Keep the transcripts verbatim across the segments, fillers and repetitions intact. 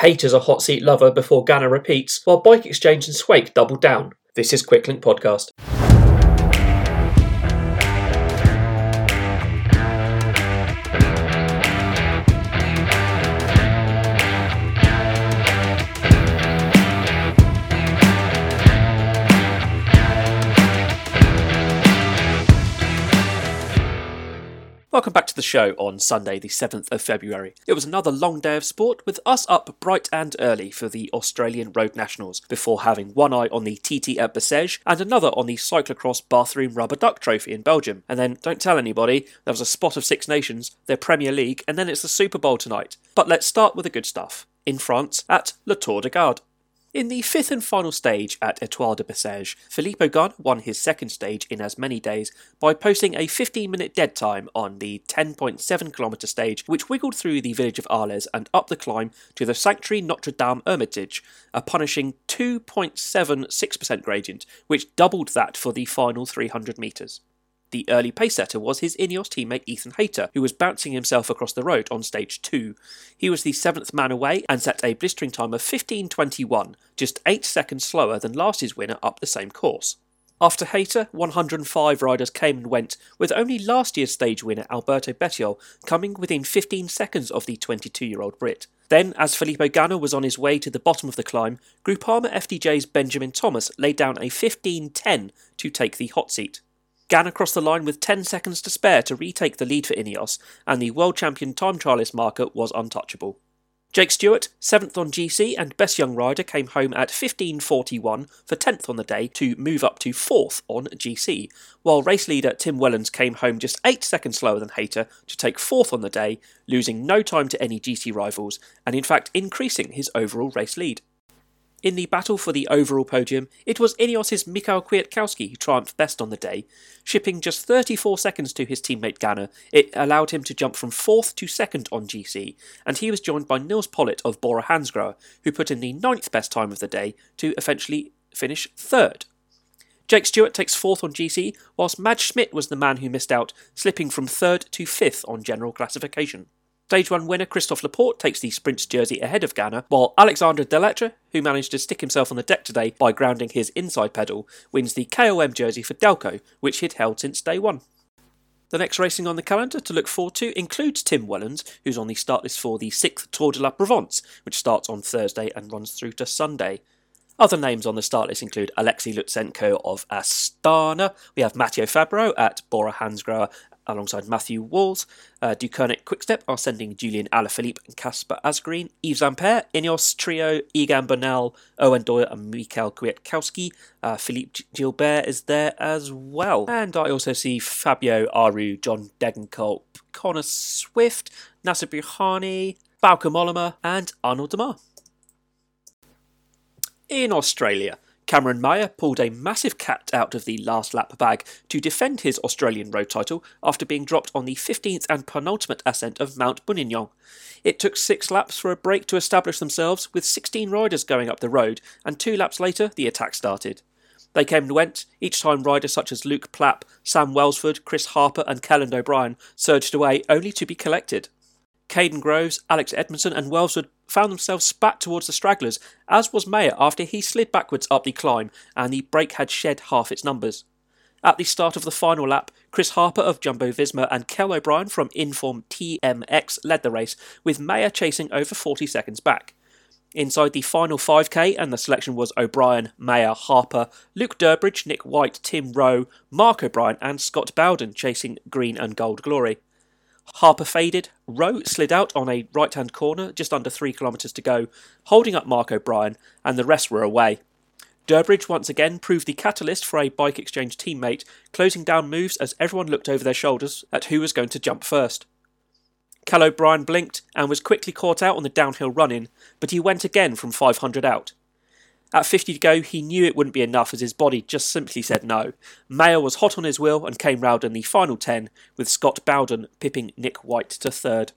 Hayter's a hot seat lover before Ganna repeats, while BikeExchange and Swake double down. This is Quicklink Podcast. Welcome back to the show on Sunday the seventh of February. It was another long day of sport with us up bright and early for the Australian Road Nationals before having one eye on the T T at Bessèges and another on the Cyclocross Bathroom Rubber Duck Trophy in Belgium. And then, don't tell anybody, there was a spot of Six Nations, their Premier League, and then it's the Super Bowl tonight. But let's start with the good stuff. In France, at Le Tour de Garde. In the fifth and final stage at Étoile de Bessèges, Filippo Ganna won his second stage in as many days by posting a fifteen minute dead time on the ten point seven kilometre stage, which wiggled through the village of Arles and up the climb to the Sanctuary Notre Dame Hermitage, a punishing two point seven six percent gradient, which doubled that for the final three hundred metres. The early pace setter was his Ineos teammate Ethan Hayter, who was bouncing himself across the road on stage two. He was the seventh man away and set a blistering time of fifteen twenty-one, just eight seconds slower than last year's winner up the same course. After Hayter, one hundred five riders came and went, with only last year's stage winner Alberto Bettiol coming within fifteen seconds of the twenty-two-year-old Brit. Then, as Filippo Ganna was on his way to the bottom of the climb, Groupama F D J's Benjamin Thomas laid down a fifteen ten to take the hot seat. Ganna crossed the line with ten seconds to spare to retake the lead for Ineos, and the world champion time trialist marker was untouchable. Jake Stewart, seventh on G C and best young rider, came home at fifteen forty-one for tenth on the day to move up to fourth on G C, while race leader Tim Wellens came home just eight seconds slower than Hayter to take fourth on the day, losing no time to any G C rivals, and in fact increasing his overall race lead. In the battle for the overall podium, it was Ineos' Mikael Kwiatkowski who triumphed best on the day. Shipping just thirty-four seconds to his teammate Ganna, it allowed him to jump from fourth to second on G C, and he was joined by Nils Pollitt of Bora Hansgrohe, who put in the ninth best time of the day to eventually finish third. Jake Stewart takes fourth on G C, whilst Max Schmidt was the man who missed out, slipping from third to fifth on general classification. Stage one winner Christophe Laporte takes the sprint's jersey ahead of Ganna, while Alexandre Deletre, who managed to stick himself on the deck today by grounding his inside pedal, wins the K O M jersey for Delco, which he'd held since day one. The next racing on the calendar to look forward to includes Tim Wellens, who's on the start list for the sixth Tour de la Provence, which starts on Thursday and runs through to Sunday. Other names on the start list include Alexei Lutsenko of Astana, we have Matteo Fabro at Bora Hansgrohe, alongside Matthew Walls, uh, Dukernik Quickstep are sending Julian Alaphilippe and Kasper Asgreen, Yves Lampaert, Ineos Trio, Egan Bernal, Owen Doyle and Mikael Kwiatkowski, uh, Philippe Gilbert is there as well. And I also see Fabio Aru, John Degenkolb, Connor Swift, Nasser Buhani, Bauke Mollema and Arnaud Demar. In Australia, Cameron Mayer pulled a massive cat out of the last lap bag to defend his Australian road title after being dropped on the fifteenth and penultimate ascent of Mount Bourguignon. It took six laps for a break to establish themselves, with sixteen riders going up the road, and two laps later the attack started. They came and went, each time riders such as Luke Plapp, Sam Welsford, Chris Harper and Kellan O'Brien surged away only to be collected. Caden Groves, Alex Edmondson and Welsford found themselves spat towards the stragglers, as was Mayer after he slid backwards up the climb and the break had shed half its numbers. At the start of the final lap, Chris Harper of Jumbo Visma and Kel O'Brien from Inform T M X led the race, with Mayer chasing over forty seconds back. Inside the final five K, and the selection was O'Brien, Mayer, Harper, Luke Durbridge, Nick White, Tim Rowe, Mark O'Brien and Scott Bowden chasing green and gold glory. Harper faded, Rowe slid out on a right-hand corner just under three kilometres to go, holding up Mark O'Brien, and the rest were away. Durbridge once again proved the catalyst for a BikeExchange teammate, closing down moves as everyone looked over their shoulders at who was going to jump first. Cal O'Brien blinked and was quickly caught out on the downhill run-in, but he went again from five hundred out. At fifty to go, he knew it wouldn't be enough as his body just simply said no. Mayer was hot on his wheel and came round in the final ten, with Scott Bowden pipping Nick White to third.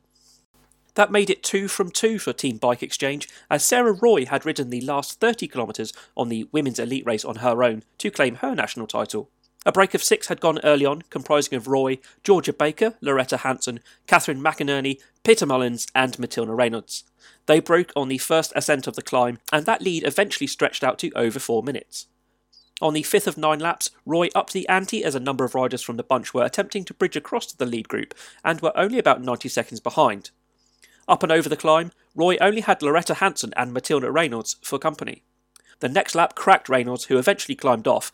That made it two from two for Team BikeExchange, as Sarah Roy had ridden the last thirty kilometres on the women's elite race on her own to claim her national title. A break of six had gone early on, comprising of Roy, Georgia Baker, Loretta Hanson, Catherine McInerney, Peter Mullins and Matilda Reynolds. They broke on the first ascent of the climb, and that lead eventually stretched out to over four minutes. On the fifth of nine laps, Roy upped the ante as a number of riders from the bunch were attempting to bridge across to the lead group, and were only about ninety seconds behind. Up and over the climb, Roy only had Loretta Hanson and Matilda Reynolds for company. The next lap cracked Reynolds, who eventually climbed off,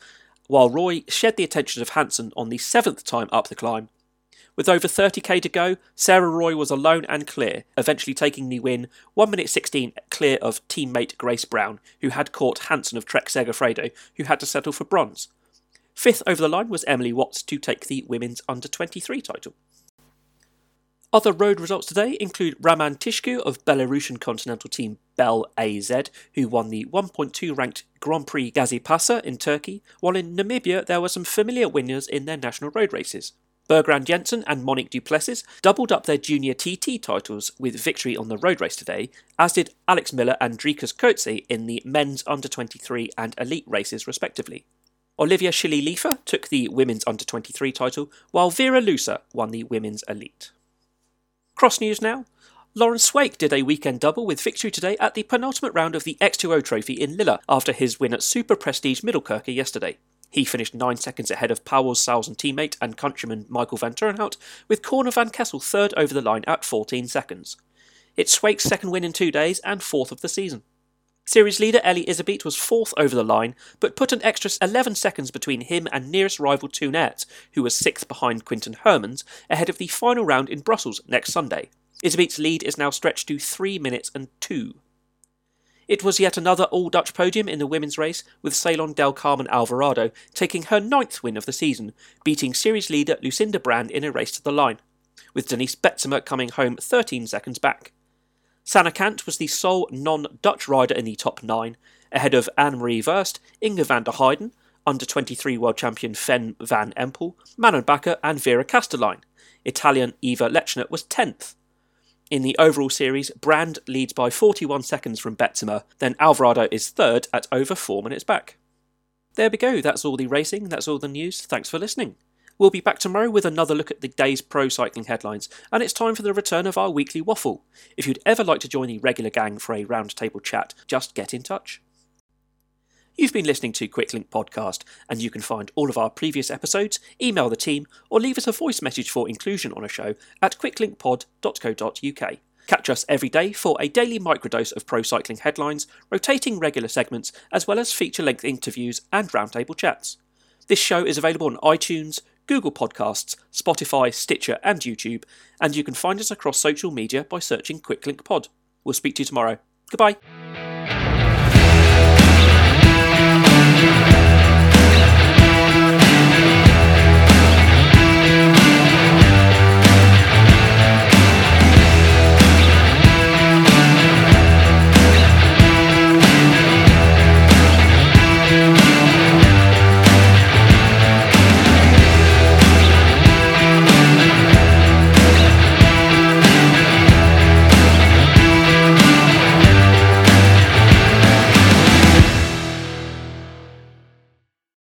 while Roy shed the attention of Hanson on the seventh time up the climb. With over thirty k to go, Sarah Roy was alone and clear, eventually taking the win, one minute sixteen clear of teammate Grace Brown, who had caught Hanson of Trek Segafredo, who had to settle for bronze. Fifth over the line was Emily Watts to take the women's under twenty-three title. Other road results today include Raman Tishku of Belarusian continental team Bel A Z, who won the one point two ranked Grand Prix Gazipaşa in Turkey, while in Namibia there were some familiar winners in their national road races. Bergrand Jensen and Monique Duplessis doubled up their junior T T titles with victory on the road race today, as did Alex Miller and Drikas Coetzee in the men's under twenty-three and elite races respectively. Olivia Schilly-Leifer took the women's under twenty-three title, while Vera Lusa won the women's elite. Cross news now. Lauren Swake did a weekend double with victory today at the penultimate round of the X two O Trophy in Lille after his win at Super Prestige Middelkerke yesterday. He finished nine seconds ahead of Powell's Salzen teammate and countryman Michael van Turnhout, with Corner van Kessel third over the line at fourteen seconds. It's Swake's second win in two days and fourth of the season. Series leader Elie Iserbeet was fourth over the line, but put an extra eleven seconds between him and nearest rival Toonert, who was sixth behind Quinten Hermans, ahead of the final round in Brussels next Sunday. Iserbeet's lead is now stretched to three minutes and two. It was yet another all-Dutch podium in the women's race, with Ceylon Del Carmen Alvarado taking her ninth win of the season, beating series leader Lucinda Brand in a race to the line, with Denise Betsemer coming home thirteen seconds back. Sanne Kant was the sole non-Dutch rider in the top nine, ahead of Anne-Marie Verst, Inge van der Heijden, under twenty-three world champion Fen van Empel, Manon Bakker and Vera Kastelein. Italian Eva Lechner was tenth. In the overall series, Brand leads by forty-one seconds from Betsemer, then Alvarado is third at over four minutes back. There we go, that's all the racing, that's all the news, thanks for listening. We'll be back tomorrow with another look at the day's pro cycling headlines, and it's time for the return of our weekly waffle. If you'd ever like to join the regular gang for a roundtable chat, just get in touch. You've been listening to Quicklink Podcast, and you can find all of our previous episodes, email the team, or leave us a voice message for inclusion on a show at quick link pod dot co dot u k. Catch us every day for a daily microdose of pro cycling headlines, rotating regular segments, as well as feature-length interviews and roundtable chats. This show is available on iTunes, Google Podcasts, Spotify, Stitcher and YouTube, and you can find us across social media by searching Quicklink Pod. We'll speak to you tomorrow. Goodbye.